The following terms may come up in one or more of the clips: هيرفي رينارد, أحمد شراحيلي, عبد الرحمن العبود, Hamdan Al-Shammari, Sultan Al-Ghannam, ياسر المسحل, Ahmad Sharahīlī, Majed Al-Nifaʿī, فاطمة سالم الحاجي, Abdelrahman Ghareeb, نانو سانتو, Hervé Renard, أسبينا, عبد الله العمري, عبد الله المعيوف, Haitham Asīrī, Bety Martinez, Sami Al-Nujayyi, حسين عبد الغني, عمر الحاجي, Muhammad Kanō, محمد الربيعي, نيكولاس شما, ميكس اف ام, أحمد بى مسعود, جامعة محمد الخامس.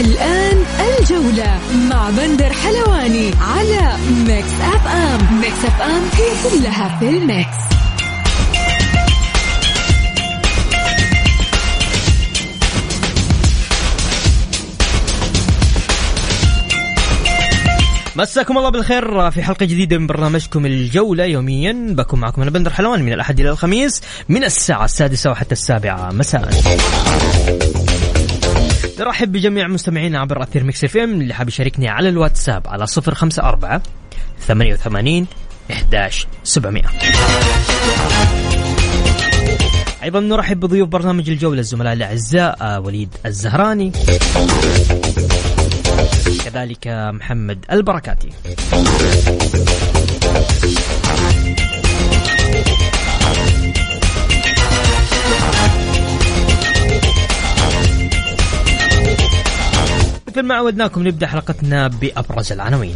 الآن الجولة مع بندر حلواني على ميكس أف أم. ميكس أف أم هي كلها في الميكس. مساكم الله بالخير في حلقة جديدة من برنامجكم الجولة يوميا، بكون معكم أنا بندر حلوان من الأحد إلى الخميس من الساعة 6 وحتى 7 مساء. نرحب بجميع مستمعينا عبر أثير ميكس اف ام. اللي حاب يشاركني على الواتساب على 054-88-11700. أيضا نرحب بضيوف برنامج الجولة الزملاء الأعزاء وليد الزهراني، كذلك محمد البركاتي. مثل ما عودناكم نبدأ حلقتنا بأبرز العناوين.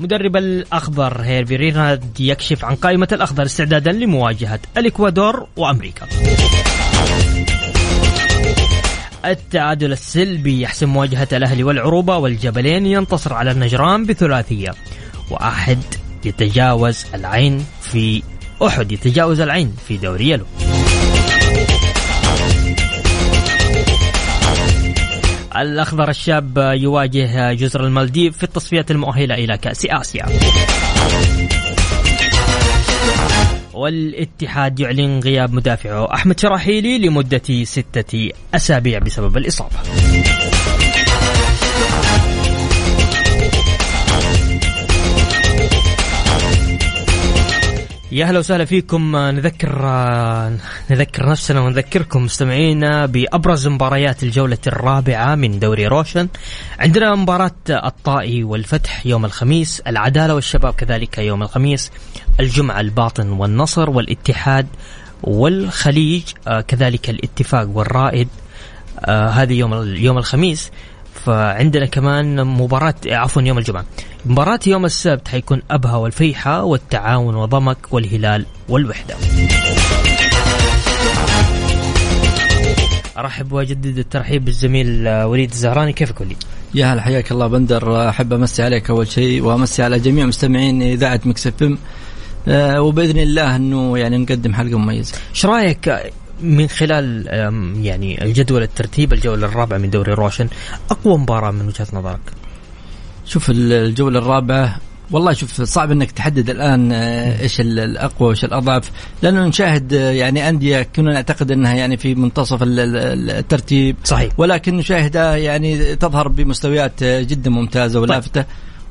مدرب الأخضر هيرفي رينارد يكشف عن قائمة الأخضر استعدادا لمواجهة الإكوادور وأمريكا. التعادل السلبي يحسم مواجهة الأهلي والعروبة، والجبلين ينتصر على النجران بثلاثية، وأحد يتجاوز العين في دوري يلو. الأخضر الشاب يواجه جزر المالديف في التصفيات المؤهلة إلى كأس آسيا. والاتحاد يعلن غياب مدافعه أحمد شراحيلي لمدة 6 أسابيع بسبب الإصابة. يا أهلا وسهلا فيكم. نذكر نفسنا ونذكركم مستمعينا بأبرز مباريات الجولة 4 من دوري روشن. عندنا مباراة الطائي والفتح يوم الخميس، العدالة والشباب كذلك يوم الخميس، الجمعة الباطن والنصر، والاتحاد والخليج كذلك الاتفاق والرائد، هذه يوم الخميس. فعندنا كمان يوم الجمعة. مباراة يوم السبت حيكون أبها والفيحة، والتعاون وضمك، والهلال والوحدة. أرحب وأجدد الترحيب بالزميل وليد الزهراني. كيفك وليد؟ يا هلا، حياك الله بندر. أحب أمسي عليك أول شيء، وأمسي على جميع مستمعين إذاعة ميكس اف ام، وبإذن الله أنه يعني نقدم حلقة مميزة. إيش رأيك من خلال يعني الجدول الترتيب الجولة 4 من دوري روشن، أقوى مباراة من وجهة نظرك؟ شوف الجولة 4، والله شوف صعب أنك تحدد الآن إيش الأقوى وإيش الأضعف، لأنه نشاهد يعني أندية كنا نعتقد أنها يعني في منتصف الترتيب، صحيح، ولكن نشاهدها يعني تظهر بمستويات جدا ممتازة ولافتة،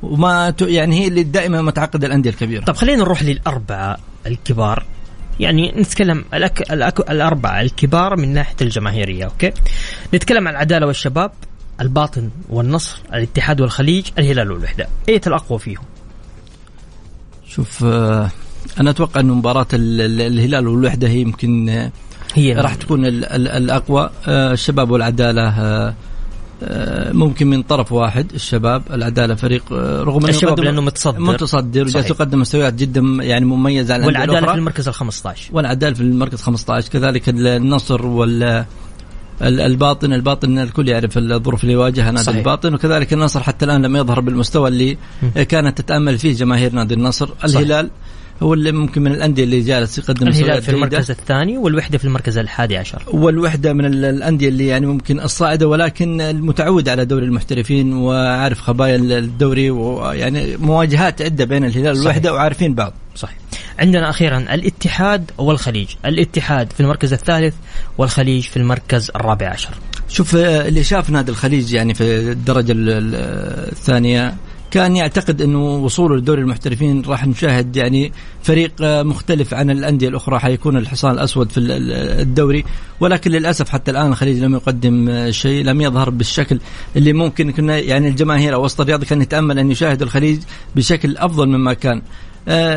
وما يعني هي اللي دائما ما تعقد الأندية الكبيرة. طب خلينا نروح للأربعة الكبار، يعني نتكلم الأربعة الكبار من ناحية الجماهيرية. أوكي، نتكلم عن العدالة والشباب، الباطن والنصر، الاتحاد والخليج، الهلال والوحدة. أية الأقوى فيهم؟ شوف أنا أتوقع أن مباراة الهلال والوحدة هي يمكن هي راح تكون الأقوى. الشباب والعدالة ممكن من طرف واحد. الشباب العدالة فريق رغم الشباب لأنه متصدر وجالس يقدم مستويات جدا يعني مميزة على الأندية الأخرى، والعدالة في المركز 15 كذلك النصر والباطن الكل يعرف الظروف اللي يواجهها نادي الباطن، وكذلك النصر حتى الآن لم يظهر بالمستوى اللي كانت تتأمل فيه جماهير نادي النصر. الهلال هو اللي ممكن من الأندية اللي جالس يقدم، الهلال في المركز الثاني والوحدة في المركز 11، والوحدة من الأندية اللي يعني ممكن الصاعدة، ولكن المتعود على دوري المحترفين وعارف خبايا الدوري، ويعني مواجهات عدة بين الهلال والوحدة وعارفين بعض. صحيح. عندنا أخيرا الاتحاد والخليج، الاتحاد في المركز 3 والخليج في المركز 14. شوف اللي شاف نادي الخليج يعني في الدرجة 2 كان يعتقد أنه وصوله لدوري المحترفين راح نشاهد يعني فريق مختلف عن الأندية الأخرى، حيكون الحصان الأسود في الدوري، ولكن للأسف حتى الآن الخليج لم يقدم شيء، لم يظهر بالشكل اللي ممكن كنا يعني الجماهير أو وسط الرياضة كان يتأمل أن يشاهد الخليج بشكل أفضل مما كان.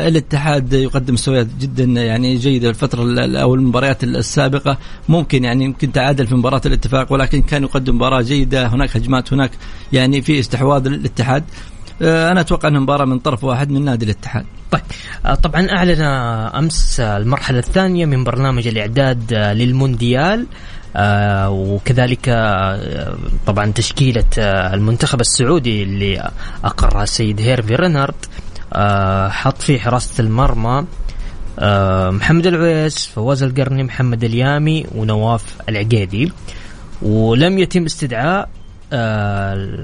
الاتحاد يقدم مستويات جدا يعني جيدة الفترة أو المباريات السابقة، ممكن يعني يمكن تعادل في مباراة الاتفاق، ولكن كان يقدم مباراة جيدة، هناك هجمات، هناك يعني في استحواذ الاتحاد. أنا أتوقع أن مباراة من طرف واحد من نادي الاتحاد. طيب طبعا أعلن أمس المرحلة الثانية من برنامج الإعداد للمونديال، وكذلك طبعا تشكيلة المنتخب السعودي اللي أقرها السيد هيرفي رينارد، حط في حراسة المرمى محمد العويس، فواز القرني، محمد اليامي، ونواف العقيدي، ولم يتم استدعاء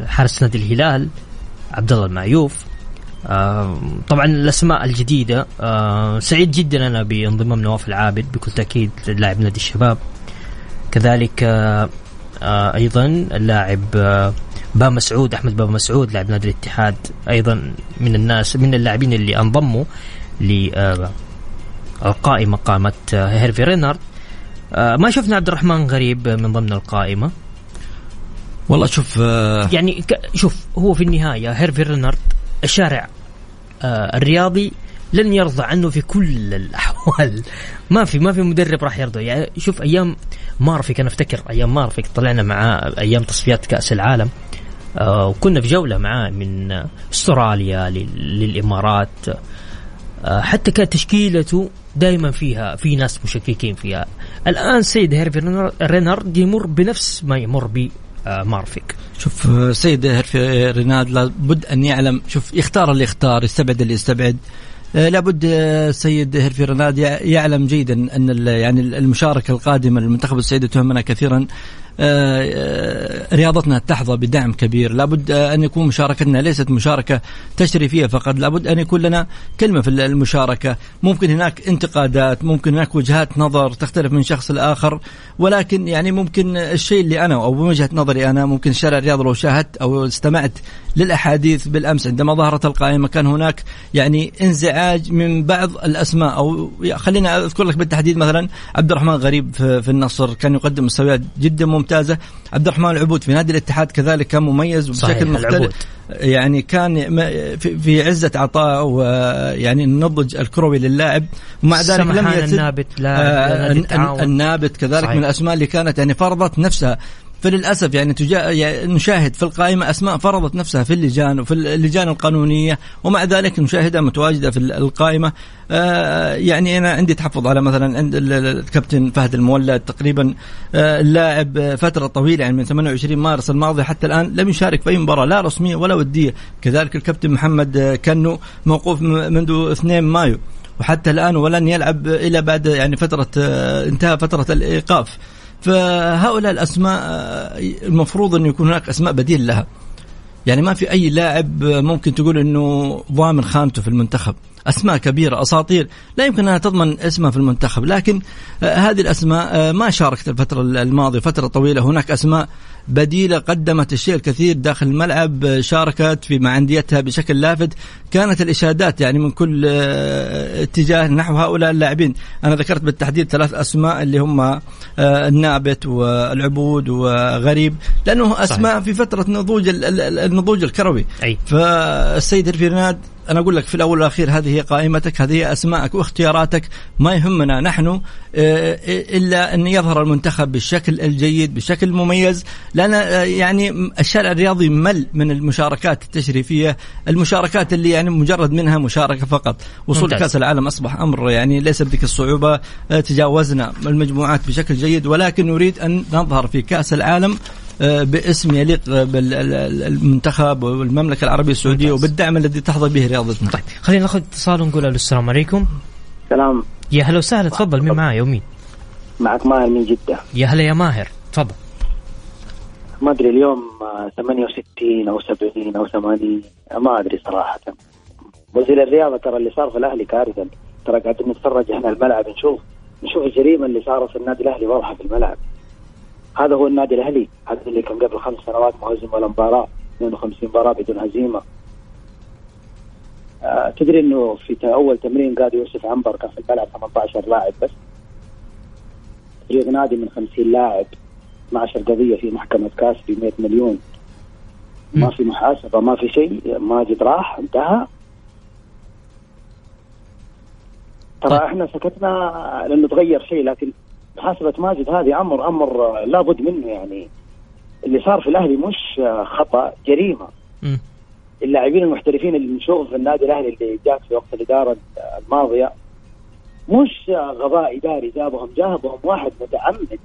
حارس نادي الهلال عبد الله المعيوف. طبعا الأسماء الجديدة، سعيد جدا أنا بانضمام نواف العابد بكل تأكيد لاعب نادي الشباب، كذلك أيضا اللاعب با مسعود، أحمد بى مسعود لاعب نادي الاتحاد، أيضا من الناس من اللاعبين اللي انضموا للقائمة قائمة هيرفي رينارد. ما شفنا عبد الرحمن غريب من ضمن القائمة والله. شوف يعني شوف هو في النهاية هيرفي رينارد الشارع الرياضي لن يرضى عنه في كل الأحوال، ما في مدرب راح يرضى. يعني شوف أيام مارفيك، أنا أفتكر أيام مارفيك طلعنا معاه أيام تصفيات كأس العالم، وكنا في جولة معاه من استراليا للإمارات، حتى كانت تشكيلته دائما فيها في ناس مشككين فيها. الآن سيد هيرفي رينارد يمر بنفس ما يمر به مارفيك. شوف سيد هيرفي رينارد لابد أن يعلم، شوف يختار اللي يختار، يستبعد اللي يستبعد، لابد السيد هيرفي رينارد يعلم جيدا أن يعني المشاركة القادمة للمنتخب السعودي تهمنا كثيرا. رياضتنا تحظى بدعم كبير، لابد أن يكون مشاركتنا ليست مشاركة تشريفية فقط، لابد أن يكون لنا كلمة في المشاركة. ممكن هناك انتقادات، ممكن هناك وجهات نظر تختلف من شخص الآخر، ولكن يعني ممكن الشيء اللي أنا أو بوجهة نظري أنا، ممكن شارع الرياض لو شاهدت أو استمعت للأحاديث بالأمس عندما ظهرت القائمة، كان هناك يعني انزعاج من بعض الأسماء، أو خلينا أذكر لك بالتحديد مثلا عبد الرحمن غريب في النصر كان يقدم مستويات جدا ممتازة، عبد الرحمن العبود في نادي الاتحاد كذلك كان مميز بشكل مختلف، يعني كان في عزة عطاء ويعني النضج الكروي للاعب، ومع ذلك لم يتم النابت كذلك صحيح. من الأسماء اللي كانت يعني فرضت نفسها، فللأسف يعني نشاهد في القائمة أسماء فرضت نفسها في اللجان وفي اللجان القانونية، ومع ذلك نشاهدها متواجدة في القائمة. يعني أنا عندي تحفظ على مثلا عند الكابتن فهد المولد تقريبا، اللاعب فترة طويلة يعني من 28 مارس الماضي حتى الآن لم يشارك في أي مباراة لا رسمية ولا ودية، كذلك الكابتن محمد كنو موقوف منذ 2 مايو وحتى الآن ولن يلعب إلى بعد يعني فترة انتهى فترة الإيقاف. فهؤلاء الأسماء المفروض أن يكون هناك أسماء بديل لها، يعني ما في أي لاعب ممكن تقول أنه ضامن خانته في المنتخب، أسماء كبيرة أساطير لا يمكن أن تضمن اسمها في المنتخب، لكن هذه الأسماء ما شاركت الفترة الماضية فترة طويلة. هناك أسماء بديلة قدمت الشيء الكثير داخل الملعب، شاركت في معنديتها بشكل لافت، كانت الإشادات يعني من كل اتجاه نحو هؤلاء اللاعبين. أنا ذكرت بالتحديد 3 أسماء اللي هم النابت والعبود وغريب، لأنه أسماء صحيح. في فترة النضوج الكروي. فالسيد هيرفي رينارد أنا أقول لك في الأول والأخير هذه هي قائمتك، هذه هي أسماءك واختياراتك، ما يهمنا نحن إلا أن يظهر المنتخب بالشكل الجيد بشكل مميز، لأن يعني الشارع الرياضي مل من المشاركات التشريفية، المشاركات اللي يعني مجرد منها مشاركة فقط. وصول كأس العالم أصبح أمر يعني ليس بذيك الصعوبة، تجاوزنا المجموعات بشكل جيد، ولكن نريد أن نظهر في كأس العالم باسم يليق بالمنتخب والمملكة العربية السعودية وبالدعم الذي تحظى به رياضتنا. طيب خلينا ناخذ اتصال ونقول السلام عليكم. سلام. يا هلا وسهلا، تفضل. مين معايا ومين؟ معك ماهر من جدة. يا هلا يا ماهر، تفضل. ما أدري اليوم 68 أو 70 أو 80 ما أدري صراحة. وزير الرياضة ترى اللي صار في الأهلي كارثة، ترى قاعدين نتفرج إحنا الملعب نشوف الجريمة اللي صار في النادي الأهلي واضحة في الملعب. هذا هو النادي الأهلي، هذا اللي كان قبل 5 سنوات مهزم ولا مباراة، 52 مباراة بدون هزيمة، تدري انه في اول تمرين قاد يوسف عنبر كان في الملعب 18 لاعب بس، فريق نادي من 50 لاعب، 12 قضيه في محكمه كاس ب 100 مليون، ما في محاسبه ما في شيء. ماجد راح انتهى. ترى احنا سكتنا لانه تغير شيء، لكن محاسبه ماجد هذه امر لابد منه. يعني اللي صار في الاهلي مش خطا، جريمه. اللاعبين المحترفين اللي بنشوفه في النادي الاهلي اللي جات في وقت الاداره الماضيه مش غباء اداري جابهم واحد متعمد،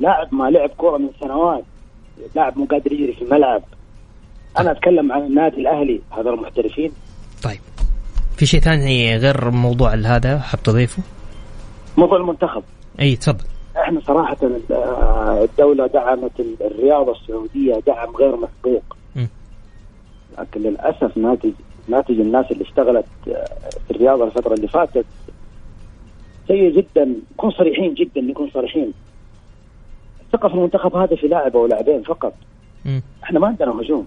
لاعب ما لعب كره من سنوات، لاعب مو قادر يجري في الملعب. انا اتكلم عن النادي الاهلي، هذا المحترفين. طيب في شيء ثاني غير موضوع هذا حاب تضيفه؟ موضوع المنتخب. اي تفضل. احنا صراحه الدوله دعمت الرياضه السعوديه دعم غير مسبوق، لكن للاسف ناتج الناس اللي اشتغلت في الرياضه الفتره اللي فاتت سيء جدا. نكون صريحين، الثقة في المنتخب هذا في لاعب او لاعبين فقط. احنا ما عندنا هجوم،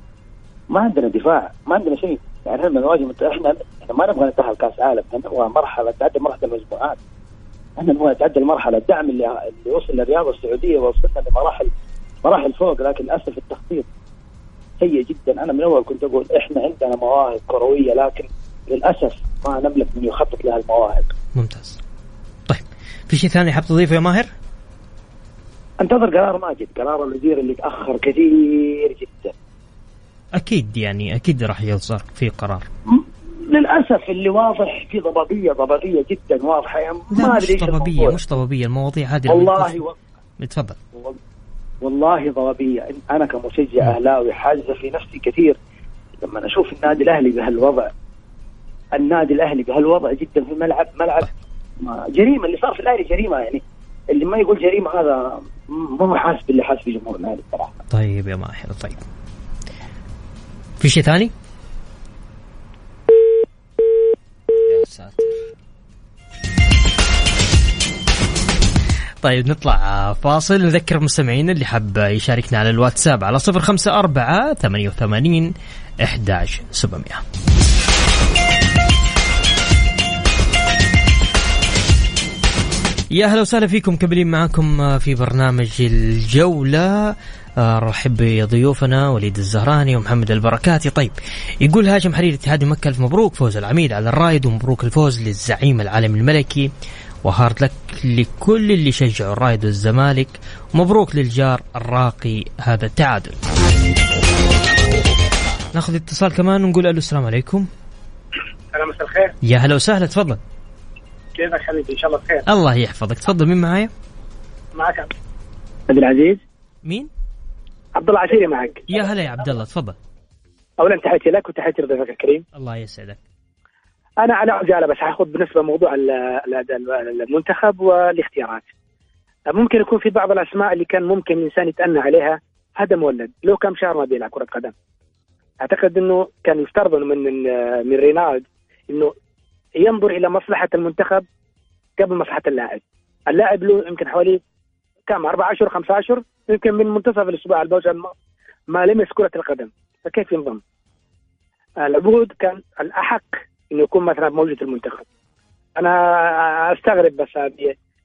ما عندنا دفاع، ما عندنا شيء. يعني احنا نواجه، احنا ما نبغى نتأهل كاس عالم، هو مرحله تعدي مرحله المجموعات. احنا نبغى نتعدى المرحله. الدعم اللي وصل للرياضه السعوديه وصلنا لمراحل فوق، لكن للاسف التخطيط سيء جدا. انا من اول كنت اقول احنا عندنا مواهب كرويه، لكن للاسف ما نملك من يخطط لها المواهب. ممتاز. طيب في شيء ثاني حاب تضيفه يا ماهر؟ انتظر قرار ماجد، قرار الوزير اللي تاخر كثير جدا. اكيد راح يصدر في قرار. للاسف اللي واضح في ضبابيه جدا واضحه. يعني ما ادري ايش ضبابيه، مش ضبابيه المواضيع هذه. والله اتفضل. والله ضبابيه. انا كمشجع اهلاوي حاجه في نفسي كثير لما اشوف النادي الاهلي بهالوضع. النادي الاهلي بهالوضع جدا في ملعب جريمه. اللي صار في الاهلي جريمه. يعني اللي ما يقول جريمه هذا مو محاسب اللي حاسب جمهور الاهلي صراحه. طيب يا ماهر، طيب في شيء ثاني؟ يا ساتر. طيب نطلع فاصل. نذكر المستمعين اللي حاب يشاركنا على الواتساب على 0548811700. يا أهلا وسهلا فيكم، كملين معكم في برنامج الجولة. رحب بضيوفنا وليد الزهراني ومحمد البركاتي. طيب يقول هاشم حريري اتحاد مكة، ألف مبروك فوز العميد على الرائد، ومبروك الفوز للزعيم العالم الملكي، وهارد لك لكل اللي شجعوا الرائد والزمالك، ومبروك للجار الراقي هذا التعادل. ناخذ اتصال كمان ونقول ألو السلام عليكم. أهلا، مساء الخير. يا أهلا وسهلا، تفضل. كيفك حبيبي؟ إن شاء الله بخير. الله يحفظك، تفضل. مين معايا؟ معك عبد العزيز. مين؟ عبد الله عسيري معك. يا هلا يا عبد الله، تفضل. أولا تحياتي لك وتحياتي لضيفك الكريم. الله يسعدك. أنا على عجالة بس هاخذ بالنسبة موضوع المنتخب والاختيارات. ممكن يكون في بعض الأسماء اللي كان ممكن الإنسان يتأنى عليها. هذا مولد لو كم شهر ما بيلعب كرة قدم. أعتقد إنه كان يفترض من رينارد إنه ينظر إلى مصلحة المنتخب قبل مصلحة اللاعب. اللاعب له يمكن حوالي كم 4 أشهر 5 أشهر يمكن من منتصف الأسبوع البوجة ما لمس كرة القدم، فكيف ينضم؟ العبود كان الأحق إنه يكون مثلا موجود المنتخب. أنا أستغرب بس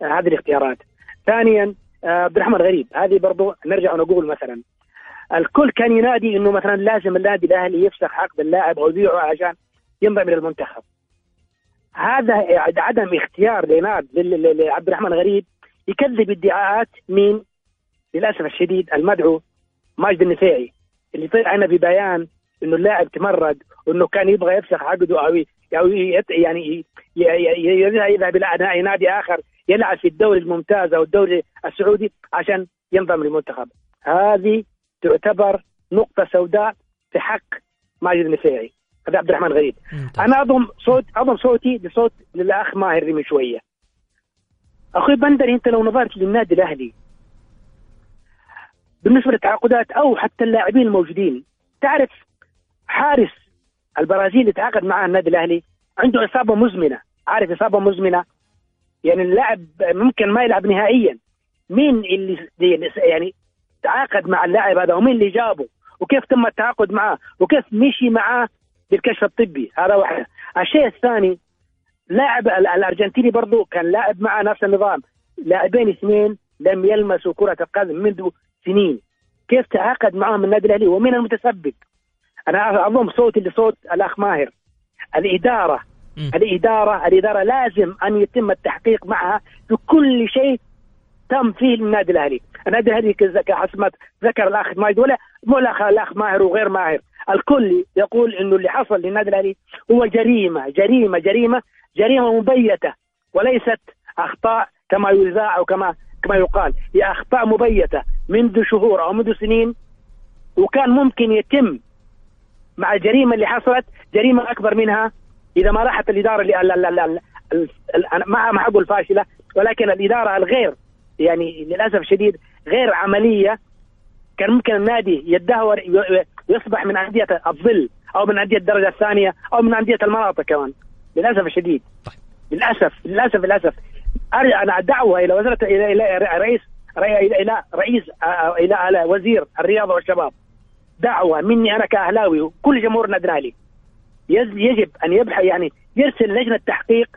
هذه الاختيارات. ثانيا عبدالرحمن غريب، هذه برضو نرجع ونقول مثلا الكل كان ينادي إنه مثلا لازم النادي الأهلي يفسخ عقد اللاعب أو يبيعه عشان ينضم إلى المنتخب. هذا عدم اختيار ليناد لعبد الرحمن غريب يكذب ادعاءات مين؟ للأسف الشديد المدعو ماجد النفيعي، اللي طلع لنا ببيان إنه اللاعب تمرد وإنه كان يبغى يفسخ عقده أو يعني يذهب إلى نادي آخر يلعب في الدوري الممتاز أو الدوري السعودي عشان ينضم للمنتخب. هذه تعتبر نقطة سوداء في حق ماجد النفيعي. هذا عبد الرحمن غريب. أنا أضم صوتي لصوت للأخ ماهر من شوية. أخوي بندر، أنت لو نظرت للنادي الأهلي بالنسبة للتعاقدات أو حتى اللاعبين الموجودين، تعرف حارس البرازيل اللي تعاقد معه النادي الأهلي عنده إصابة مزمنة. عارف إصابة مزمنة يعني اللاعب ممكن ما يلعب نهائيا. مين اللي يعني تعاقد مع اللاعب هذا ومين اللي جابه وكيف تم التعاقد معه وكيف مشي معه بالكشف الطبي؟ هذا واحد. الشيء الثاني لاعب الأرجنتيني برضو كان لاعب مع نفس النظام، لاعبين اثنين لم يلمسوا كرة القدم منذ سنين، كيف تعاقد معهم النادي الأهلي ومن المتسبب؟ أنا أضم صوتي لصوت الأخ ماهر. الإدارة لازم أن يتم التحقيق معها بكل شيء تم فيه النادي الأهلي. النادي الأهلي كحسمة ذكر الأخ ماهر ولا الأخ ماهر وغير ماهر، الكل يقول إنه اللي حصل للنادي الأهلي هو جريمة جريمة جريمة جريمة مبيتة، وليست أخطاء كما يذاع وكما يقال، هي أخطاء مبيتة منذ شهور أو منذ سنين، وكان ممكن يتم مع الجريمة اللي حصلت جريمة أكبر منها إذا ما راحت الإدارة مع أقول فاشلة، ولكن الإدارة الغير يعني للأسف الشديد غير عملية. كان ممكن النادي يتدهور يصبح من أندية الظل أو من أندية الدرجة الثانية أو من أندية المناطق كمان للأسف الشديد. للأسف أنا دعوة إلى وزارة إلى وزير الرياضة والشباب، دعوة مني أنا كأهلاوي وكل جمهور النادي الأهلي، يجب أن يبحث يعني يرسل لجنة تحقيق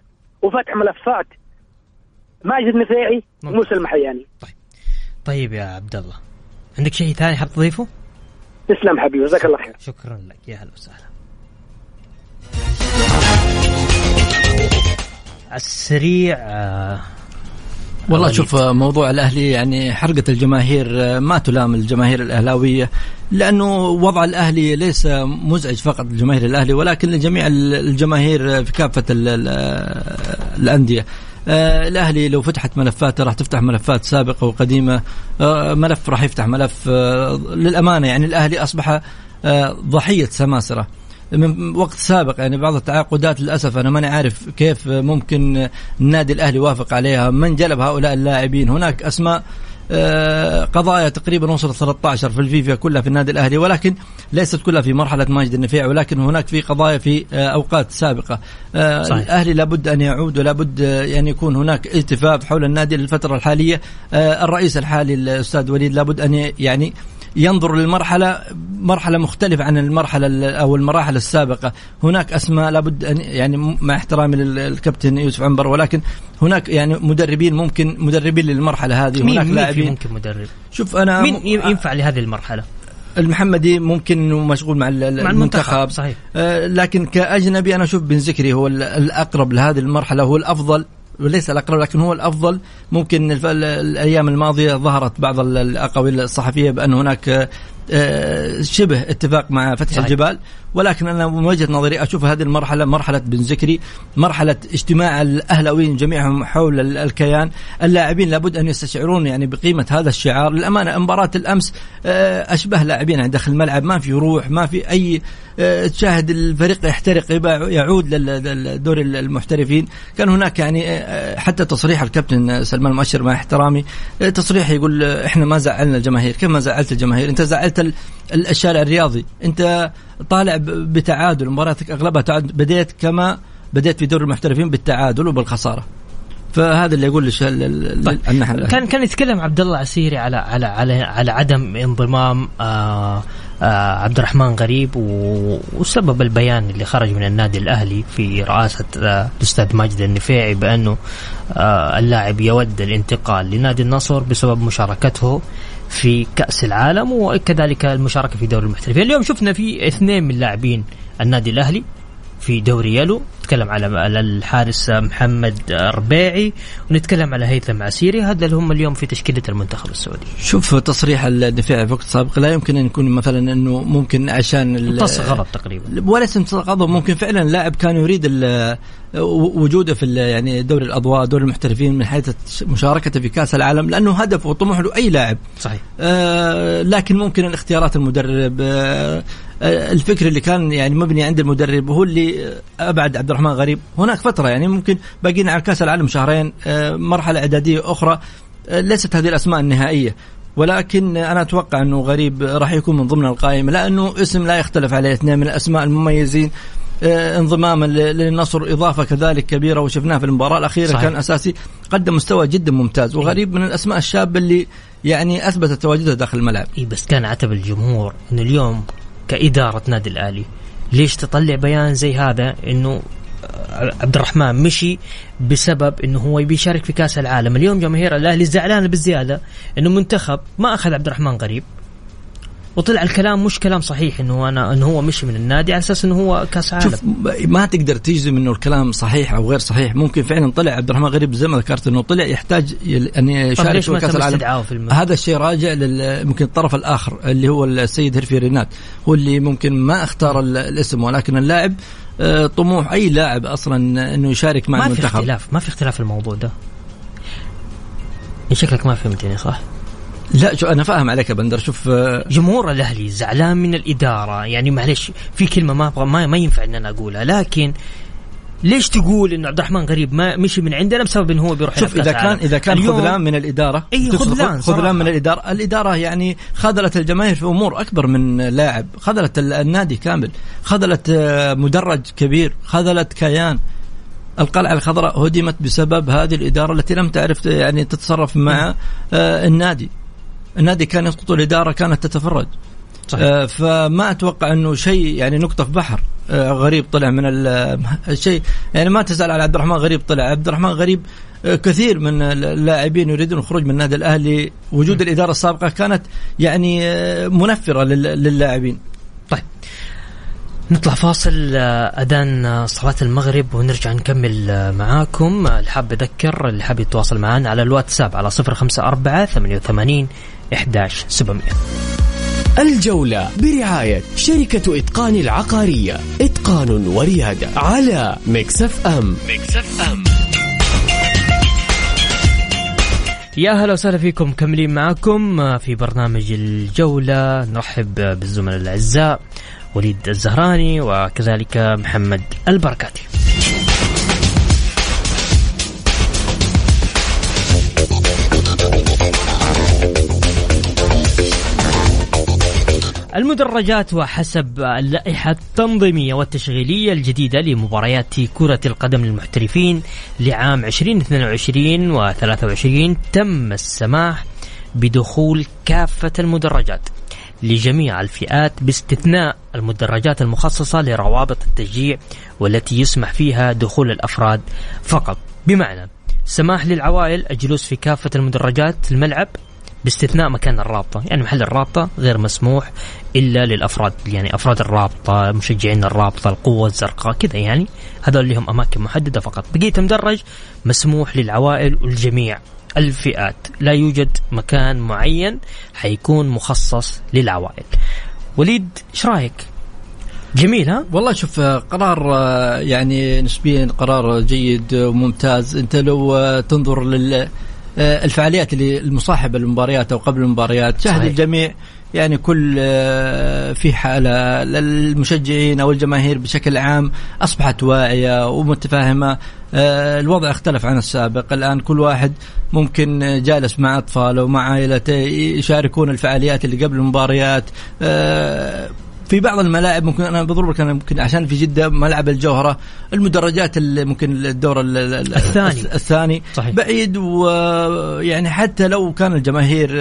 وفتح ملفات ماجد النفيعي وموسى المحياني. طيب يا عبد الله، عندك شيء ثاني حاب تضيفه؟ تسلم حبيبي، جزاك الله خير. شكرا لك، يا هلا وسهلا. السريع والله شوف موضوع الأهلي يعني حرقة الجماهير ما تلام الجماهير الأهلاوية، لأنه وضع الأهلي ليس مزعج فقط لجماهير الأهلي ولكن لجميع الجماهير في كافة الأندية. الأهلي لو فتحت ملفات راح تفتح ملفات سابقة وقديمة، ملف راح يفتح ملف. للأمانة يعني الأهلي أصبح ضحية سماسرة من وقت سابق، يعني بعض التعاقدات للأسف أنا ماني عارف كيف ممكن النادي الأهلي وافق عليها، من جلب هؤلاء اللاعبين. هناك أسماء قضايا تقريبا وصلت 13 في الفيفا كلها في النادي الأهلي، ولكن ليست كلها في مرحلة ماجد النفيعي، ولكن هناك في قضايا في أوقات سابقة. الأهلي لابد أن يعود ولابد أن يكون هناك التفاف حول النادي للفترة الحالية. الرئيس الحالي الأستاذ وليد لابد أن يعني ينظر للمرحلة مرحلة مختلفة عن المرحلة أو المراحل السابقة. هناك أسماء لابد أن يعني مع احترامي للكابتن يوسف عنبر، ولكن هناك يعني مدربين ممكن مدربين للمرحلة هذه. هناك لاعبين ممكن مدرب. شوف أنا مين ينفع لهذه المرحلة؟ المحمدي ممكن مشغول مع المنتخب صحيح. لكن كأجنبي أنا أشوف بن زكري هو الأقرب لهذه المرحلة، هو الأفضل وليس الأقرب لكن هو الأفضل. ممكن الأيام الماضية ظهرت بعض الأقاويل الصحفية بأن هناك شبه اتفاق مع فتح صحيح. الجبال، ولكن أنا من وجهة نظري أشوف هذه المرحلة مرحلة بن زكري، مرحلة اجتماع الأهلاويين جميعهم حول الكيان. اللاعبين لابد أن يستشعرون يعني بقيمة هذا الشعار. للأمانة مباراة الأمس أشبه لاعبين داخل الملعب، ما في روح، ما في أي تشاهد الفريق يحترق يعود للدوري المحترفين. كان هناك يعني حتى تصريح الكابتن سلمان المؤشر مع احترامي، تصريح يقول إحنا ما زعلنا الجماهير. كما زعلت الجماهير؟ أنت زعلت الشارع الرياضي، أنت طالع بتعادل، مباراتك أغلبها تعادل، بديت كما بديت في دوري المحترفين بالتعادل وبالخسارة. فهذا اللي يقول كان يتكلم عبد الله عسيري على عدم انضمام عبد الرحمن غريب وسبب البيان اللي خرج من النادي الأهلي في رئاسة الأستاذ ماجد النفيعي بأنه اللاعب يود الانتقال لنادي النصر بسبب مشاركته في كأس العالم وكذلك المشاركة في دوري المحترفين. اليوم شفنا في اثنين من لاعبين النادي الأهلي في دوري يلو، نتكلم على الحارس محمد الربيعي ونتكلم على هيثم عسيري، هذا اللي هم اليوم في تشكيلة المنتخب السعودي. شوف تصريح الدفاع في وقت سابق لا يمكن أن يكون مثلا أنه ممكن عشان غضب تقريبا ولا غضب، ممكن فعلا لاعب كان يريد وجوده في يعني دوري الأضواء دوري المحترفين من حيث مشاركته في كأس العالم، لأنه هدف وطموح له أي لاعب صحيح. لكن ممكن الاختيارات المدرب، الفكر اللي كان يعني مبني عند المدرب هو اللي أبعد عبد الرحمن غريب. هناك فترة يعني ممكن باقيين على كأس العالم شهرين، مرحلة إعدادية أخرى، ليست هذه الأسماء النهائية، ولكن أنا أتوقع أنه غريب راح يكون من ضمن القائمة، لأنه اسم لا يختلف عليه، اثنين من الأسماء المميزين، انضماما للنصر إضافة كذلك كبيرة، وشفناه في المباراة الأخيرة صحيح. كان أساسي، قدم مستوى جدا ممتاز، وغريب من الأسماء الشابة اللي يعني أثبتت تواجدها داخل الملعب. بس كان عتب الجمهور إنه اليوم كإدارة نادي الأهلي ليش تطلع بيان زي هذا إنه عبد الرحمن مشي بسبب انه هو بيشارك في كاس العالم. اليوم جماهير الاهلي زعلانه بالزياده انه منتخب ما اخذ عبد الرحمن غريب، وطلع الكلام مش كلام صحيح انه هو مشي من النادي على اساس انه هو كاس عالم. شوف ما تقدر تجزم انه الكلام صحيح او غير صحيح، ممكن فعلا طلع عبد الرحمن غريب زي ما ذكرت انه طلع يحتاج ان يشارك في كاس العالم. هذا الشيء راجع ممكن الطرف الاخر اللي هو السيد هيرفي ريناد، هو اللي ممكن ما اختار الاسم، ولكن اللاعب طموح اي لاعب اصلا انه يشارك مع المنتخب. ما في اختلاف الموضوع ده. شكلك ما فهمتني صح؟ لا شو أنا فاهم عليك يا بندر. شوف جمهور الأهلي زعلان من الإدارة، يعني معلش في كلمة ما أبغى ما ينفع إن أنا أقولها، لكن ليش تقول إن عبد الرحمن غريب ما مشي من عندنا بسبب إن هو بيروح؟ شوف إذا كان خذلان من الإدارة، خذلان من الإدارة. الإدارة يعني خذلت الجماهير في أمور أكبر من لاعب، خذلت النادي كامل، خذلت مدرج كبير، خذلت كيان. القلعة الخضراء هدمت بسبب هذه الإدارة التي لم تعرف يعني تتصرف مع النادي. النادي كان يسقط، الإدارة كانت تتفرج. فما أتوقع أنه شيء يعني نقطة في بحر. غريب طلع من الشيء، يعني ما تسأل على عبد الرحمن غريب، طلع عبد الرحمن غريب. كثير من اللاعبين يريدون الخروج من النادي الأهلي. وجود الإدارة السابقة كانت يعني منفرة للاعبين. طيب نطلع فاصل أذان صلاة المغرب ونرجع نكمل معاكم. الحاب أذكر اللي حاب يتواصل معنا على الواتساب على 0548811700. الجولة برعاية شركة إتقان العقارية، إتقان وريادة، على ميكس اف ام. يا هلا وسهلا فيكم، كملين معاكم في برنامج الجولة. نرحب بالزملاء الأعزاء وليد الزهراني وكذلك محمد البركاتي. المدرجات وحسب اللائحة التنظيمية والتشغيلية الجديدة لمباريات كرة القدم للمحترفين لعام 2022 و23 تم السماح بدخول كافة المدرجات لجميع الفئات باستثناء المدرجات المخصصة لروابط التشجيع والتي يسمح فيها دخول الأفراد فقط، بمعنى سماح للعوائل الجلوس في كافة المدرجات الملعب باستثناء مكان الرابطة، يعني محل الرابطة غير مسموح إلا للأفراد، يعني أفراد الرابطة، مشجعين الرابطة، القوة الزرقاء كذا، يعني هذول لهم أماكن محددة فقط. بقية المدرج مسموح للعوائل والجميع الفئات، لا يوجد مكان معين حيكون مخصص للعوائل. وليد إيش رأيك؟ جميل ها؟ والله شوف قرار يعني نسبيا قرار جيد وممتاز. أنت لو تنظر للفعاليات اللي المصاحبة للمباريات أو قبل المباريات شاهد الجميع يعني كل في حالة، المشجعين أو الجماهير بشكل عام أصبحت واعية ومتفاهمة. الوضع اختلف عن السابق، الآن كل واحد ممكن جالس مع أطفاله ومع عائلته يشاركون الفعاليات اللي قبل المباريات. في بعض الملاعب ممكن أنا بضربك، أنا ممكن عشان في جدة ملعب الجوهرة المدرجات اللي ممكن الدور الثاني بعيد، ويعني حتى لو كان الجماهير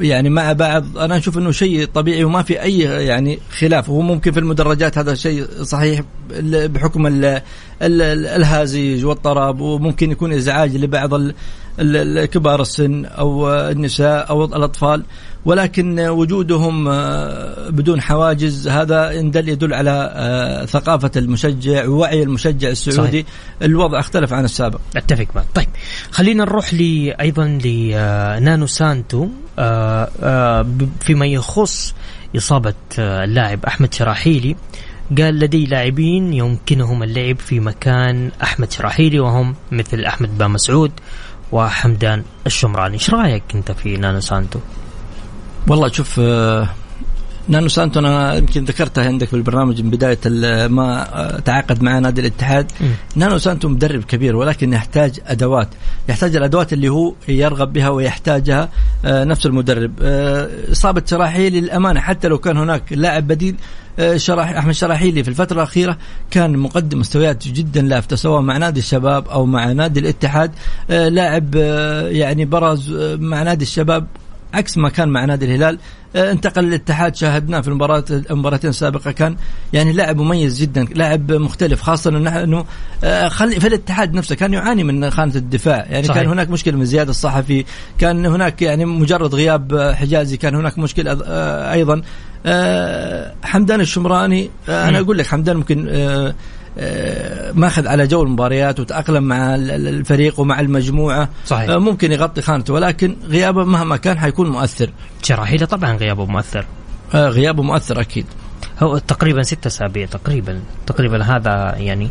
يعني مع بعض أنا أشوف أنه شيء طبيعي وما في أي يعني خلاف. هو ممكن في المدرجات هذا شيء صحيح بحكم الهازيج والطراب، وممكن يكون إزعاج لبعض الكبار السن أو النساء أو الأطفال، ولكن وجودهم بدون حواجز هذا يدل على ثقافة المشجع ووعي المشجع السعودي. صحيح. الوضع اختلف عن السابق. اتفق معك. طيب خلينا نروح أيضا لنانو سانتو فيما يخص إصابة اللاعب أحمد شراحيلي. قال لدي لاعبين يمكنهم اللعب في مكان أحمد شراحيلي وهم مثل أحمد بى مسعود وحمدان الشمراني. ايش رايك انت في نانو سانتو؟ والله شوف نانو سانتو انا يمكن ذكرتها عندك في البرنامج من بدايه ما تعاقد مع نادي الاتحاد. نانو سانتو مدرب كبير، ولكن يحتاج ادوات، يحتاج الادوات اللي هو يرغب بها ويحتاجها نفس المدرب. اصابه شراحيلي للامانه حتى لو كان هناك لاعب بديل، أحمد شراحيلي في الفترة الأخيرة كان مقدم مستويات جدا لافتة سواء مع نادي الشباب أو مع نادي الاتحاد. لاعب يعني برز مع نادي الشباب عكس ما كان مع نادي الهلال. انتقل للاتحاد شاهدناه في المباراتين السابقة، كان يعني لاعب مميز جدا، لاعب مختلف، خاصة انه في الاتحاد نفسه كان يعاني من خانة الدفاع، يعني صحيح. كان هناك مشكلة من زياد الصحفي، كان هناك يعني مجرد غياب حجازي، كان هناك مشكلة ايضا حمدان الشمراني. انا اقول لك حمدان ممكن ماخذ على جو المباريات وتأقلم مع الفريق ومع المجموعة، صحيح. ممكن يغطي خانته، ولكن غيابه مهما كان حيكون مؤثر. شراحيلة طبعا غيابه مؤثر، غيابه مؤثر أكيد، هو تقريبا 6 أسابيع تقريبا هذا، يعني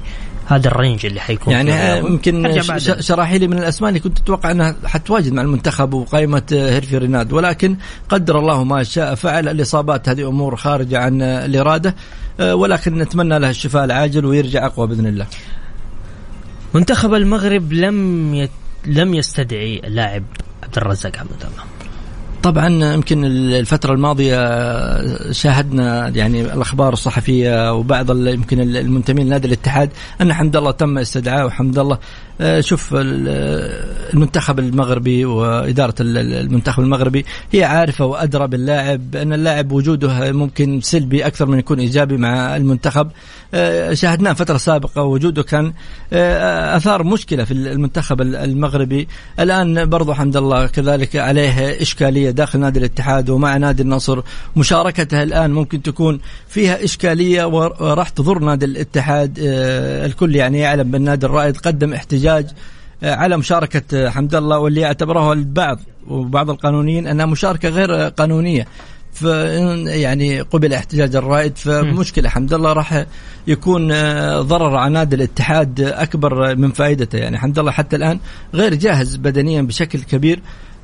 هذا الرينج اللي حيكون، يعني يمكن شراحيلي من الأسماء اللي كنت أتوقع أنها حتواجد مع المنتخب وقائمة هيرفي ريناد، ولكن قدر الله ما شاء فعل. الإصابات هذه أمور خارجة عن الإرادة، ولكن نتمنى له الشفاء العاجل ويرجع أقوى بإذن الله. منتخب المغرب لم يستدعي لاعب عبدالرزاق حمد الله. طبعا يمكن الفترة الماضية شاهدنا يعني الأخبار الصحفية وبعض يمكن المنتمين لنادي الاتحاد أن حمد الله تم استدعاءه، وحمد الله شوف المنتخب المغربي وإدارة المنتخب المغربي هي عارفة وأدرى باللاعب، أن اللاعب وجوده ممكن سلبي أكثر من يكون إيجابي مع المنتخب. شاهدناه فترة سابقة وجوده كان أثار مشكلة في المنتخب المغربي، الآن برضو حمد الله كذلك عليه إشكالية داخل نادي الاتحاد ومع نادي النصر، مشاركته الآن ممكن تكون فيها إشكالية وراح تضر نادي الاتحاد. الكل يعني يعلم بأن نادي الرائد قدم احتجاج على مشاركة حمد الله، واللي اعتبره البعض وبعض القانونيين أنها مشاركة غير قانونية، يعني قبل احتجاج الرائد، فمشكلة حمد الله راح يكون ضرر على نادي الاتحاد أكبر من فائدته. يعني حمد الله حتى الآن غير جاهز بدنيا بشكل كبير.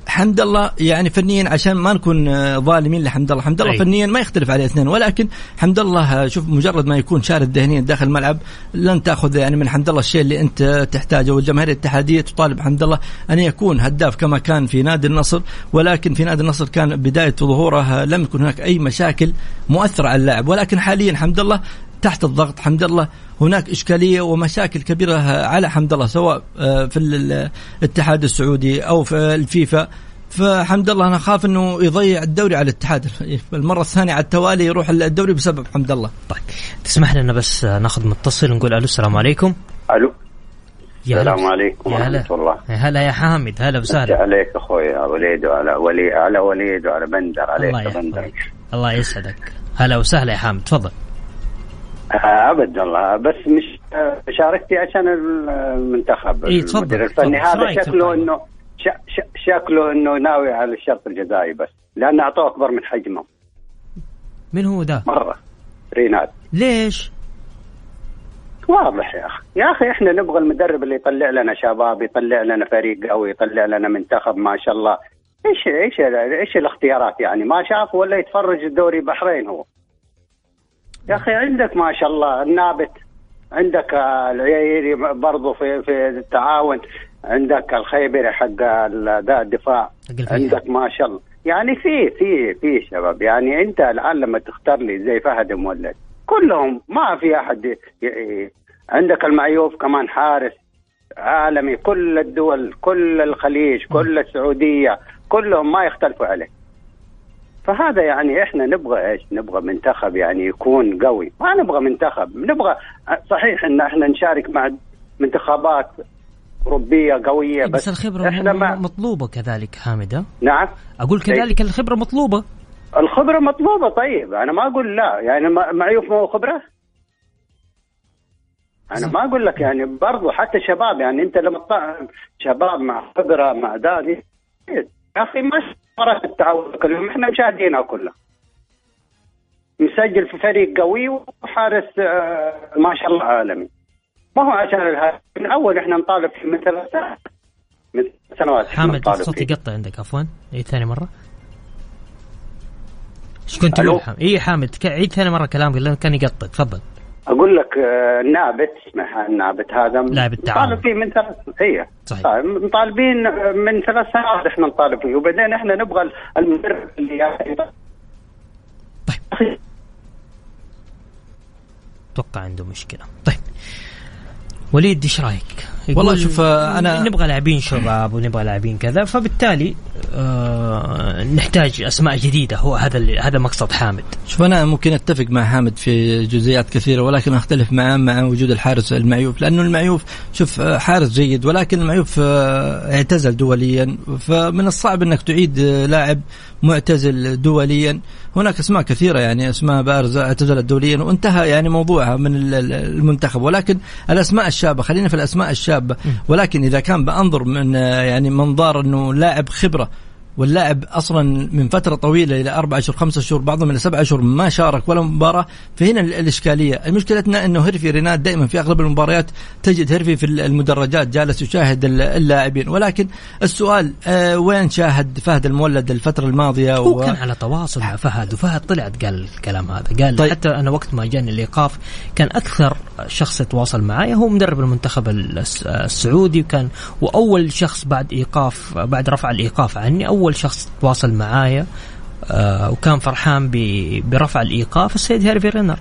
حمد الله يعني فنيا، عشان ما نكون ظالمين لحمد الله، حمد الله فنيا ما يختلف عليه اثنين، ولكن حمد الله شوف مجرد ما يكون شارد ذهنيا داخل الملعب لن تأخذ يعني من حمد الله الشيء اللي أنت تحتاجه. والجماهير الاتحادية تطالب حمد الله أن يكون هداف كما كان في نادي النصر، ولكن في نادي النصر كان بداية ظهوره لم يكن هناك أي مشاكل مؤثرة على اللاعب، ولكن حاليا حمد الله تحت الضغط، حمد الله هناك إشكالية ومشاكل كبيرة على حمد الله سواء في الاتحاد السعودي أو في الفيفا. فحمد الله أنا خاف أنه يضيع الدوري على الاتحاد المرة الثانية على التوالي، يروح الدوري بسبب حمد الله. طيب تسمح لنا بس ناخذ متصل ونقول ألو السلام عليكم. ألو السلام عليكم ورحمة الله. هلا يا حامد، هلا وسهلا عليك أخوي وليد، وعلى ولي على وليد وعلى بندر عليك. الله بندر الله يسعدك، هلا وسهلا يا حامد تفضل. أبد الله بس مش شاركتي عشان المنتخب، إيه المدير الفني هذا شكله إنه شكله إنه ناوي على الشرط الجزائي بس، لأنه أعطوه أكبر من حجمه. من هو ده؟ مرة ريناد. ليش؟ واضح يا أخي، يا أخي إحنا نبغى المدرب اللي يطلع لنا شباب، يطلع لنا فريق قوي، يطلع لنا منتخب ما شاء الله. إيش الاختيارات يعني؟ ما شاف ولا يتفرج الدوري البحرين هو؟ يا أخي عندك ما شاء الله النابت، عندك العييري برضو في التعاون، عندك الخيبري حق ذا الدفاع، عندك ما شاء الله يعني في شباب. يعني أنت الآن لما تختار لي زي فهد المولد كلهم ما في أحد، عندك المعيوف كمان حارس عالمي، كل الدول كل الخليج كل السعودية كلهم ما يختلفوا عليه. فهذا يعني إحنا نبغى إيش؟ نبغى منتخب يعني يكون قوي، ما نبغى منتخب، نبغى صحيح إن إحنا نشارك مع منتخبات أوروبية قوية بس الخبرة إحنا مطلوبة كذلك حامدة. نعم أقول كذلك الخبرة مطلوبة، الخبرة مطلوبة. طيب أنا ما أقول لا، يعني معيوف ما هو خبرة، أنا ما أقول لك يعني برضو حتى شباب، يعني أنت لما تطلع شباب مع خبرة مع دادي يا أخي مش مرات التعاون كلهم احنا مشاهدينها كلها، مسجل في فريق قوي وحارس ما شاء الله عالمي، ما هو عشان هذا من أول احنا نطالب في مثل سنوات. حامد الصوت يقطع عندك، عفوا عيد ثاني مرة ايش كنت تقول؟ ايه حامد عيد ثاني مرة كلامك لأنه كان يقطع. تفضل. أقول لك النابت، اسمها النابت، هذا نطالب فيه من 3 سنوات، صحيح مطالبين من 3 سنوات احنا نطالب فيه، وبعدين احنا نبغى المدرب اللي يعني طيب اتوقع عنده مشكلة. طيب وليد ايش رايك؟ والله شوف انا نبغى لاعبين شباب ونبغى لاعبين كذا، فبالتالي نحتاج أسماء جديدة. هو هذا مقصد حامد. شوف أنا ممكن أتفق مع حامد في جزئيات كثيرة ولكن أختلف معه مع وجود الحارس المعيوف, لأنه المعيوف شوف حارس جيد ولكن المعيوف اعتزل دوليا, فمن الصعب أنك تعيد لاعب معتزل دوليا. هناك أسماء كثيرة يعني أسماء بارزة اعتزلت دوليا وانتهى يعني موضوعها من المنتخب, ولكن الأسماء الشابة خلينا في الأسماء الشابة. ولكن إذا كان بأنظر من يعني منظار أنه لاعب خبرة واللاعب أصلا من فترة طويلة إلى 4 أشهر 5 أشهر بعضهم إلى 7 أشهر ما شارك ولا مباراة, فهنا الإشكالية. مشكلتنا أنه هيرفي ريناد دائما في أغلب المباريات تجد هيرفي في المدرجات جالس يشاهد اللاعبين, ولكن السؤال وين شاهد فهد المولد الفترة الماضية؟ هو كان على تواصل مع فهد, وفهد طلعت قال الكلام هذا, قال طيب. حتى أنا وقت ما جاني الإيقاف كان أكثر شخص يتواصل معي هو مدرب المنتخب السعودي, وكان وأول شخص بعد إيقاف بعد رفع الإيقاف عني أول شخص تواصل معايا وكان فرحان برفع الإيقاف السيد هيرفي رينار.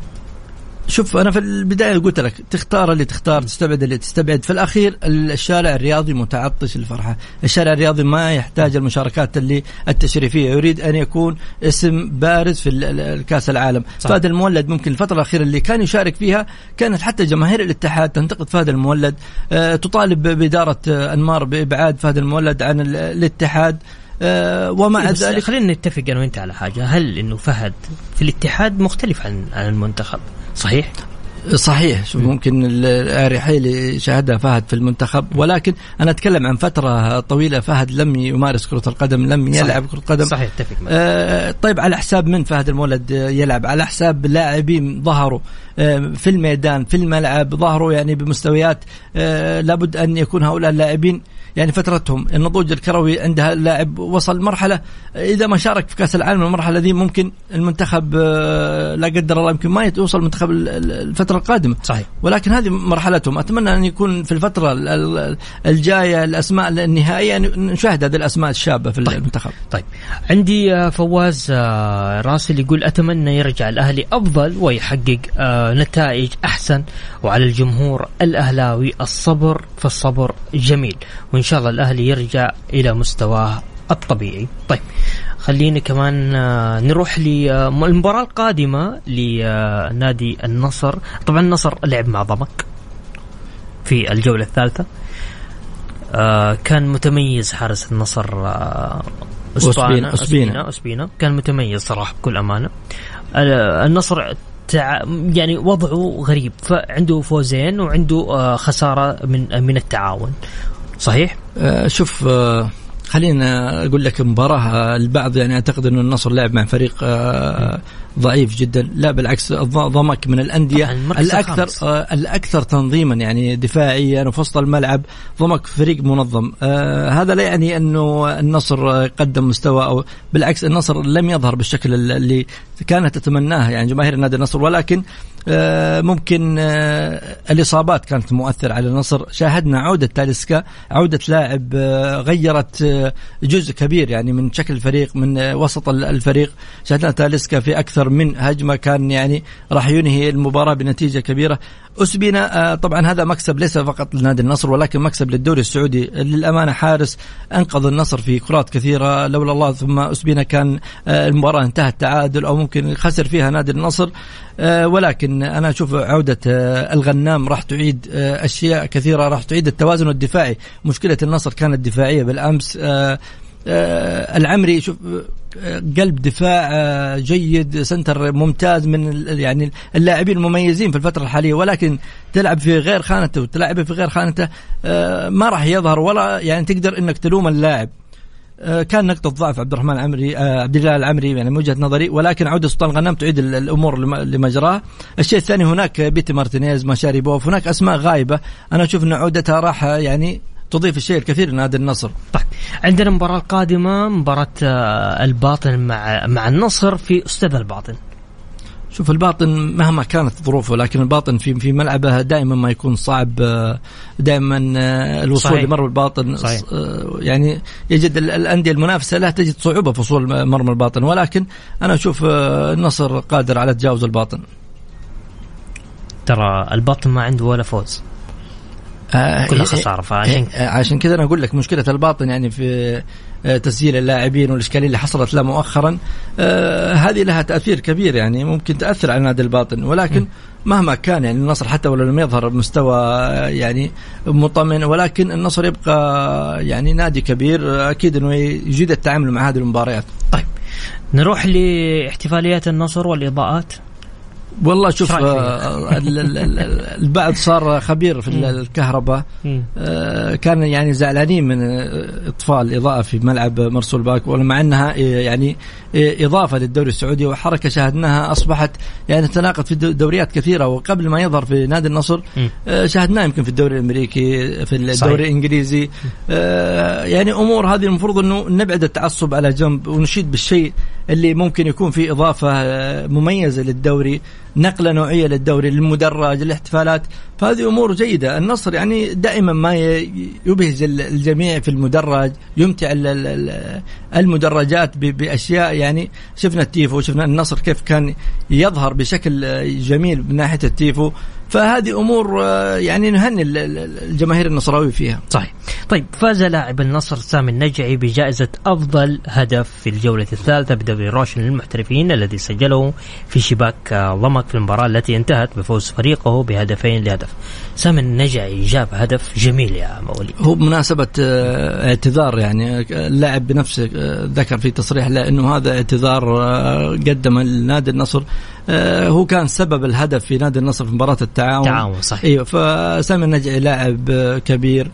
شوف أنا في البداية قلت لك تختار اللي تختار تستبعد اللي تستبعد. في الأخير الشارع الرياضي متعطش الفرحة, الشارع الرياضي ما يحتاج المشاركات اللي التشريفية, يريد أن يكون اسم بارز في الكاس العالم. صح. فهد المولد ممكن الفترة الأخيرة اللي كان يشارك فيها كانت حتى جماهير الاتحاد تنتقد فهد المولد, تطالب بإدارة أنمار بإبعاد فهد المولد عن الاتحاد. ومع ذلك خلينا نتفق أنا وأنت على حاجة, هل إنه فهد في الاتحاد مختلف عن المنتخب؟ صحيح صحيح. شوف ممكن الرحيل شاهدها فهد في المنتخب, ولكن أنا أتكلم عن فترة طويلة فهد لم يمارس كرة القدم, لم يلعب كرة القدم. صحيح اتفق. طيب على حساب من فهد المولد يلعب؟ على حساب لاعبين ظهروا في الميدان في الملعب, ظهروا يعني بمستويات لابد أن يكون هؤلاء اللاعبين يعني فترتهم النضوج الكروي عندها اللاعب وصل مرحلة إذا ما شارك في كأس العالم المرحلة ذي ممكن المنتخب لا قدر الله يمكن ما يوصل المنتخب الفترة القادمة. صحيح. ولكن هذه مرحلتهم, أتمنى أن يكون في الفترة الجاية الأسماء النهائية نشاهد هذه الأسماء الشابة في طيب. المنتخب. طيب عندي فواز راسل يقول أتمنى يرجع الأهلي أفضل ويحقق نتائج أحسن, وعلى الجمهور الأهلاوي الصبر فالصبر جميل, وإن شاء الله الأهلي يرجع إلى مستواه الطبيعي. طيب خلينا كمان نروح للمباراة القادمة لنادي النصر. طبعا النصر لعب مع ضمك في الجولة الثالثة, كان متميز حارس النصر أسبينا كان متميز صراحة بكل أمانة. النصر يعني وضعه غريب, فعنده فوزين وعنده خسارة من التعاون. صحيح. شوف خلينا أقول لك مباراة البعض يعني أعتقد أنه النصر لعب مع فريق ضعيف جدا, لا بالعكس ضمك من الأندية الأكثر تنظيما يعني دفاعيا وفي وسط الملعب, ضمك فريق منظم. هذا لا يعني أنه النصر قدم مستوى أو بالعكس النصر لم يظهر بالشكل اللي كانت تتمناه يعني جماهير نادي النصر, ولكن ممكن الإصابات كانت مؤثر على النصر. شاهدنا عودة تاليسكا, عودة لاعب غيرت جزء كبير يعني من شكل الفريق من وسط الفريق. شاهدنا تاليسكا في أكثر من هجمة كان يعني راح ينهي المباراة بنتيجة كبيرة. أسبينا طبعا هذا مكسب ليس فقط لنادي النصر ولكن مكسب للدوري السعودي. للأمانة حارس أنقذ النصر في كرات كثيرة, لولا الله ثم أسبينا كان المباراة انتهت تعادل أو ممكن خسر فيها نادي النصر. ولكن أنا أشوف عودة الغنام راح تعيد أشياء كثيرة, راح تعيد التوازن الدفاعي. مشكلة النصر كانت دفاعية بالأمس. العمري شوف قلب دفاع جيد, سنتر ممتاز من يعني اللاعبين المميزين في الفترة الحالية, ولكن تلعب في غير خانته وتلعب في غير خانته ما راح يظهر ولا يعني تقدر إنك تلوم اللاعب. كان نقطة ضعف عبد الله العمري يعني من وجهة نظري, ولكن عودة سلطان الغنام تعيد الأمور لمجراها. الشيء الثاني هناك بيتي مارتينيز مشاريبوف, هناك أسماء غايبة أنا أشوف أن عودتها راح يعني تضيف الشيء الكثير لنادي النصر. طيب عندنا المباراة القادمة مباراة الباطن مع النصر في استاد الباطن. شوف الباطن مهما كانت ظروفه لكن الباطن في ملعبه دائما ما يكون صعب, دائما الوصول لمرمى الباطن يعني يجد الأندية المنافسة لا تجد صعوبة في وصول مرمى الباطن, ولكن أنا أشوف النصر قادر على تجاوز الباطن. ترى الباطن ما عنده ولا فوز كلها خسارة, عشان كذا أنا أقول لك مشكلة الباطن يعني في تسجيل اللاعبين والإشكالية اللي حصلت له مؤخرا هذه لها تأثير كبير, يعني ممكن تأثر على النادي الباطن, ولكن مهما كان يعني النصر حتى ولو لم يظهر بمستوى يعني مطمئن, ولكن النصر يبقى يعني نادي كبير, أكيد أنه يجيد التعامل مع هذه المباريات. طيب نروح لاحتفاليات النصر والإضاءات. والله شوف البعض صار خبير في الكهرباء, كان يعني زعلانين من اطفاء الإضاءة في ملعب مرسول باك, ومع انها يعني إضافة للدوري السعودي وحركة شاهدناها أصبحت يعني تتناقض في دوريات كثيرة, وقبل ما يظهر في نادي النصر شاهدناه يمكن في الدوري الأمريكي, في الدوري الإنجليزي, يعني أمور هذه المفروض أنه نبعد التعصب على جنب ونشيد بالشيء اللي ممكن يكون فيه إضافة مميزة للدوري, نقلة نوعية للدوري, للمدرج, للاحتفالات, فهذه أمور جيدة. النصر يعني دائما ما يبهج الجميع في المدرج, يمتع المدرجات بأشياء, يعني شفنا التيفو, شفنا النصر كيف كان يظهر بشكل جميل من ناحية التيفو, فهذه أمور يعني نهني الجماهير النصراوي فيها. صحيح. طيب فاز لاعب النصر سامي النجعي بجائزة أفضل هدف في الجولة الثالثة بدوري روشن للمحترفين الذي سجله في شباك ضمك في المباراة التي انتهت بفوز فريقه بهدفين لهدف. سامي النجعي جاب هدف جميل يا مولي, هو بمناسبة اعتذار, يعني اللاعب بنفسه ذكر في تصريح له أنه هذا اعتذار قدمه لنادي النصر, هو كان سبب الهدف في نادي النصر في مباراة التعاون. صحيح. أيوة. فسامي النجعي لاعب كبير,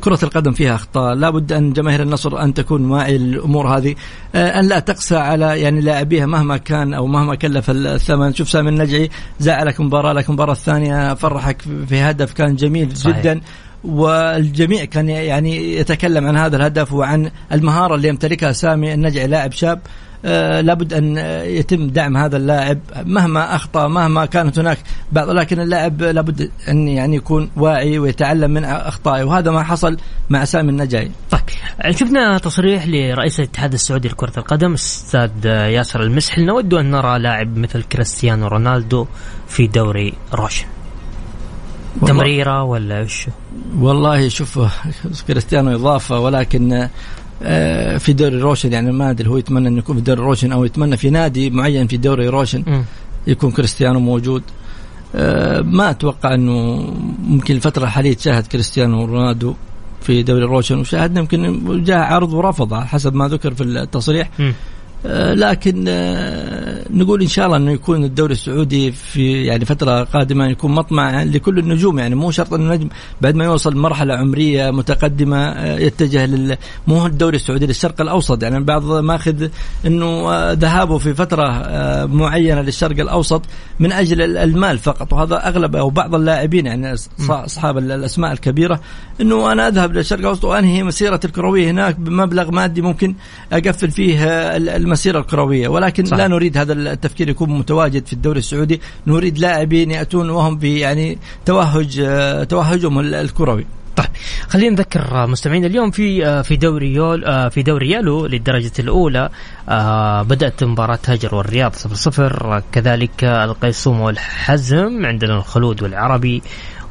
كرة القدم فيها أخطاء, لا بد أن جماهير النصر أن تكون واعي الأمور هذه, أن لا تقسى على يعني لاعبيها مهما كان أو مهما كلف الثمن. شوف سامي النجعي زعلك مباراة, لكن مباراة الثانية فرحك في هدف كان جميل. صحيح. جدا, والجميع كان يعني يتكلم عن هذا الهدف وعن المهارة اللي يمتلكها سامي النجعي, لاعب شاب, لابد أن يتم دعم هذا اللاعب مهما أخطأ, مهما كانت هناك بعض, لكن اللاعب لابد أن يعني يكون واعي ويتعلم من أخطائه, وهذا ما حصل مع سامي النجعي. طيب شفنا تصريح لرئيس الاتحاد السعودي لكرة القدم الأستاذ ياسر المسحل, نود أن نرى لاعب مثل كريستيانو رونالدو في دوري روشن. تمريرة ولا إيش؟ والله شوف كريستيانو إضافة, ولكن في دوري روشن يعني ما أدري هو يتمنى أن يكون في دوري روشن أو يتمنى في نادي معين في دوري روشن يكون كريستيانو موجود. ما أتوقع أنه ممكن الفترة الحالية تشاهد كريستيانو رونالدو في دوري روشن, وشاهدنا يمكن جاء عرض ورفض حسب ما ذكر في التصريح, لكن نقول إن شاء الله أنه يكون الدوري السعودي في يعني فترة قادمة يكون مطمع لكل النجوم, يعني مو شرط النجم بعد ما يوصل مرحلة عمرية متقدمة يتجه مو الدوري السعودي للشرق الأوسط, يعني بعض ماخذ أنه ذهابه في فترة معينة للشرق الأوسط من أجل المال فقط, وهذا أغلب أو بعض اللاعبين يعني أصحاب الأسماء الكبيرة أنه أنا أذهب للشرق الأوسط وأنهي مسيرة الكروية هناك بمبلغ مادي ممكن أقفل فيه المسيرة الكروية, ولكن صحيح. لا نريد هذا التفكير يكون متواجد في الدوري السعودي, نريد لاعبين يأتون وهم يعني توهجهم الكروي. طيب خلينا نذكر مستمعين اليوم في دوري يالو للدرجة الأولى بدأت مباراة هجر والرياض 0-0, كذلك القيصوم والحزم, عندنا الخلود والعربي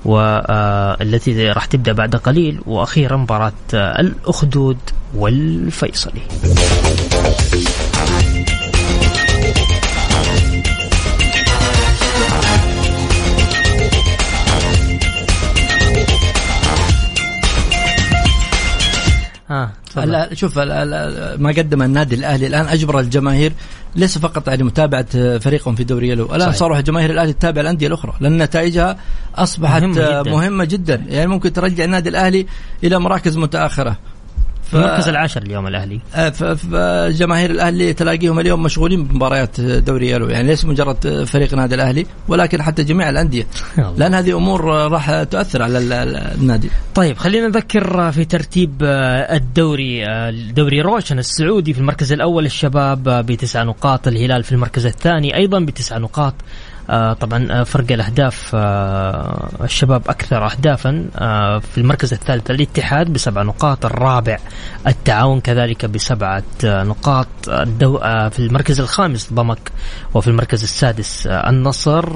والتي راح تبدأ بعد قليل, وأخيرا مباراة الأخدود والفيصلي. هلا شوف ما قدم النادي الأهلي الآن أجبر الجماهير ليس فقط على متابعة فريقهم في دوري يلو, الآن صاروا جماهير الأهلي تتابع الأندية الأخرى لأن نتائجها أصبحت مهمة جدا, يعني ممكن ترجع النادي الأهلي إلى مراكز متأخرة. المركز العاشر اليوم الأهلي, فجماهير الأهلي تلاقيهم اليوم مشغولين بمباريات دوري يلو, يعني ليس مجرد فريق نادي الأهلي ولكن حتى جميع الأندية, لأن هذه أمور راح تؤثر على النادي. طيب خلينا نذكر في ترتيب الدوري روشن السعودي. في المركز الأول الشباب ب9 نقاط, الهلال في المركز الثاني أيضا ب9 نقاط, طبعا فرق الأهداف الشباب أكثر أهدافا. في المركز الثالث الاتحاد ب7 نقاط, الرابع التعاون كذلك ب7 نقاط, في المركز الخامس ضمك, وفي المركز السادس النصر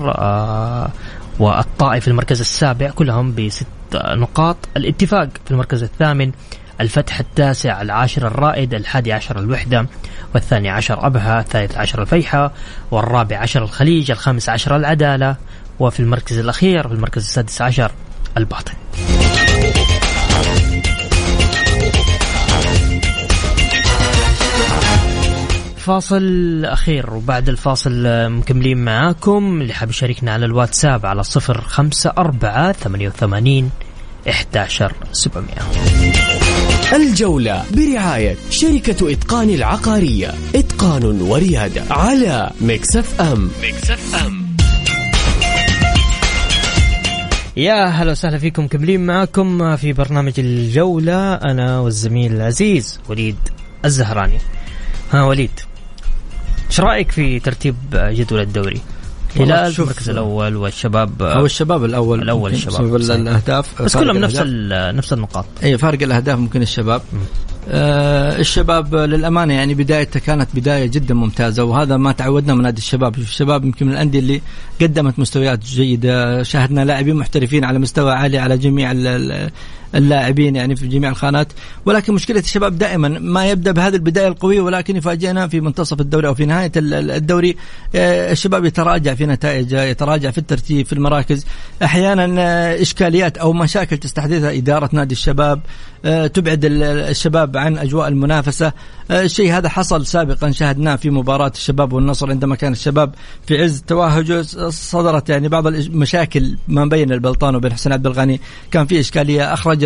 والطائي في المركز السابع كلهم ب6 نقاط, الاتفاق في المركز الثامن الفتح التاسع، العاشر الرائد، الحادي عشر الوحدة، والثاني عشر أبها، الثالث عشر الفيحة، والرابع عشر الخليج، الخامس عشر العدالة، وفي المركز الأخير في المركز السادس عشر الباطن. فاصل أخير، وبعد الفاصل مكملين معاكم. اللي حاب يشاركنا على الواتساب على 054888 11700. الجولة برعاية شركة إتقان العقارية، إتقان وريادة، على ميكس اف ام. يا هلا وسهلا فيكم، كملين معاكم في برنامج الجولة، أنا والزميل العزيز وليد الزهراني. ها وليد، ايش رايك في ترتيب جدول الدوري؟ هلال المركز الاول والشباب هو الشباب الاول الشباب الاهداف، بس كلهم نفس النقاط. اي فارق الاهداف ممكن الشباب. الشباب للامانه يعني بدايته كانت بدايه جدا ممتازه، وهذا ما تعودنا من نادي الشباب. الشباب يمكن من الانديه اللي قدمت مستويات جيده، شاهدنا لاعبين محترفين على مستوى عالي على جميع اللاعبين يعني في جميع الخانات، ولكن مشكله الشباب دائما ما يبدا بهذه البدايه القويه، ولكن يفاجئنا في منتصف الدوري او في نهايه الدوري. الشباب يتراجع في نتائجه، يتراجع في الترتيب في المراكز، احيانا اشكاليات او مشاكل تستحدثها اداره نادي الشباب تبعد الشباب عن اجواء المنافسه. الشيء هذا حصل سابقا، شاهدناه في مباراه الشباب والنصر، عندما كان الشباب في عز توهجه صدرت يعني بعض المشاكل ما بين البلطان وبين حسين عبد الغني، كان في اشكاليه اخرجت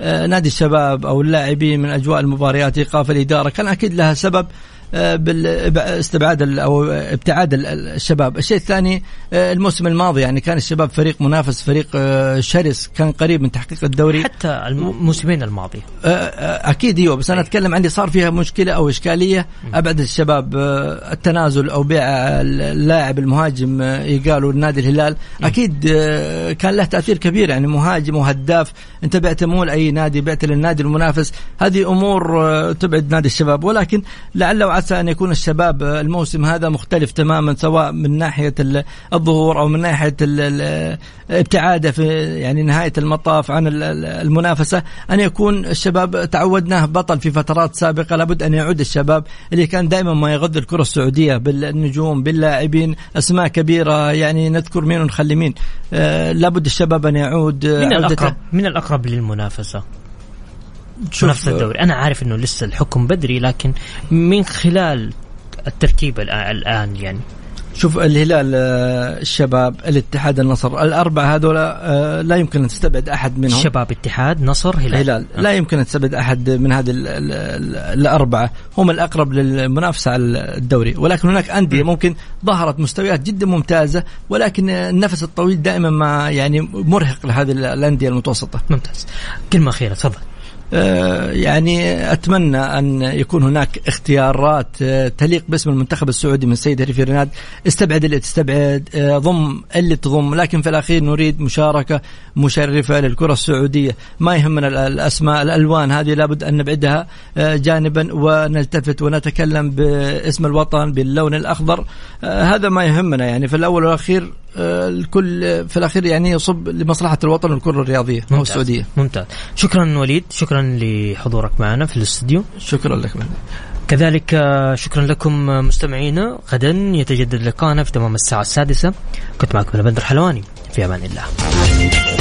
نادي الشباب او اللاعبين من اجواء المباريات، ايقاف الاداره كان اكيد لها سبب بالاستبعاد او ابتعاد الشباب. الشيء الثاني الموسم الماضي يعني كان الشباب فريق منافس، فريق شرس، كان قريب من تحقيق الدوري حتى الموسمين الماضي اكيد. ايوه بس انا اتكلم عندي صار فيها مشكله او اشكاليه ابعد الشباب، التنازل او بيع اللاعب المهاجم قالوا النادي الهلال اكيد كان له تاثير كبير، يعني مهاجم وهداف انت بعته مو لاي نادي، بعته للنادي المنافس. هذه امور تبعد نادي الشباب، ولكن لعل عسى أن يكون الشباب الموسم هذا مختلف تماما، سواء من ناحية الظهور أو من ناحية الابتعاد في يعني نهاية المطاف عن المنافسة. أن يكون الشباب تعودناه بطل في فترات سابقة، لابد أن يعود الشباب اللي كان دائما ما يغذي الكرة السعودية بالنجوم باللاعبين أسماء كبيرة، يعني نذكر مين ونخلي مين. لابد الشباب أن يعود. من الأقرب للمنافسة نفس الدوري. أنا عارف إنه لسه الحكم بدري، لكن من خلال التركيبة الآن يعني شوف الهلال، الشباب، الاتحاد، النصر، الأربعة هذول لا يمكن أن تستبعد أحد منهم. الشباب، اتحاد، نصر، هلال. لا يمكن أن تستبعد أحد من هذه الأربعة، هم الأقرب للمنافسة على الدوري. ولكن هناك أندية ممكن ظهرت مستويات جدا ممتازة، ولكن النفس الطويل دائما ما يعني مرهق لهذه الأندية المتوسطة. ممتاز، كلمة أخيرة تفضل. يعني أتمنى أن يكون هناك اختيارات تليق باسم المنتخب السعودي من السيد هرفي رناد، استبعد اللي تستبعد، ضم اللي تضم، لكن في الأخير نريد مشاركة مشرفة للكرة السعودية. ما يهمنا الأسماء، الألوان هذه لابد أن نبعدها جانبا ونلتفت ونتكلم باسم الوطن باللون الأخضر. هذا ما يهمنا، يعني في الأول والأخير الكل في الأخير يعني يصب لمصلحة الوطن والكرة الرياضية أو السعودية. ممتاز، شكرا وليد، شكرا لحضورك معنا في الاستوديو. شكرا لك معنا. كذلك شكرا لكم مستمعينا، غدا يتجدد لقاءنا في تمام الساعة 6. كنت معكم بندر حلواني، في أمان الله.